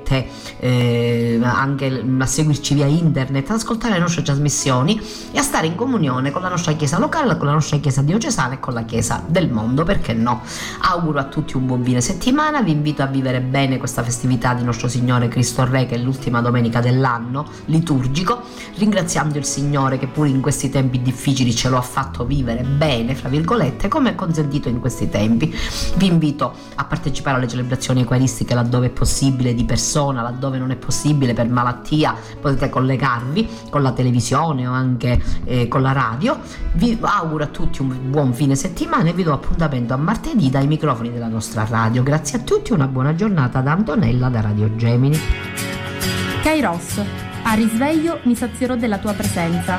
anche a seguirci via internet, ad ascoltare le nostre trasmissioni e a stare in comunione con la nostra chiesa locale, con la nostra chiesa diocesana e con la chiesa del mondo, perché no? Auguro a tutti un buon fine settimana, vi invito a vivere bene questa festività di Nostro Signore Cristo Re, che è l'ultima domenica dell'anno liturgico, ringraziando il Signore che pure in questi tempi difficili ce lo ha fatto vivere bene, fra virgolette, come è consentito in questi tempi. Vi invito a partecipare alle celebrazioni eucaristiche laddove è possibile, di persona, laddove non è possibile per malattia potete collegarvi con la televisione o anche con la radio. Vi auguro a tutti un buon fine settimana e vi do appuntamento a martedì dai microfoni della nostra radio. Grazie a tutti, una buona giornata da Antonella da Radio Gemini. Kairos, a risveglio mi sazierò della tua presenza.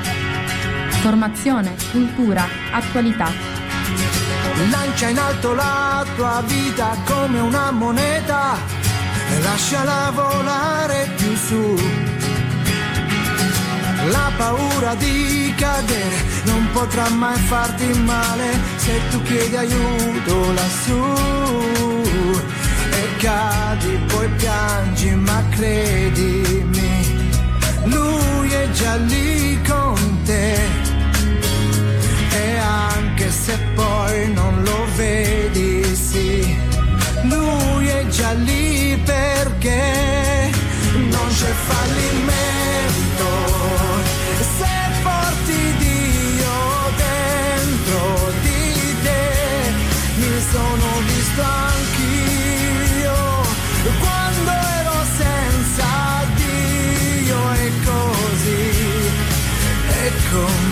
Formazione, cultura, attualità. Lancia in alto la tua vita come una moneta e lasciala volare più su. La paura di cadere non potrà mai farti male se tu chiedi aiuto lassù. E cadi, poi piangi, ma credimi, lui è già lì con te. E anche se poi non lo vedi, sì, lui è già lì, perché non c'è fallimento se porti Dio dentro di te. Mi sono visto anch'io quando ero senza Dio, è così, è così.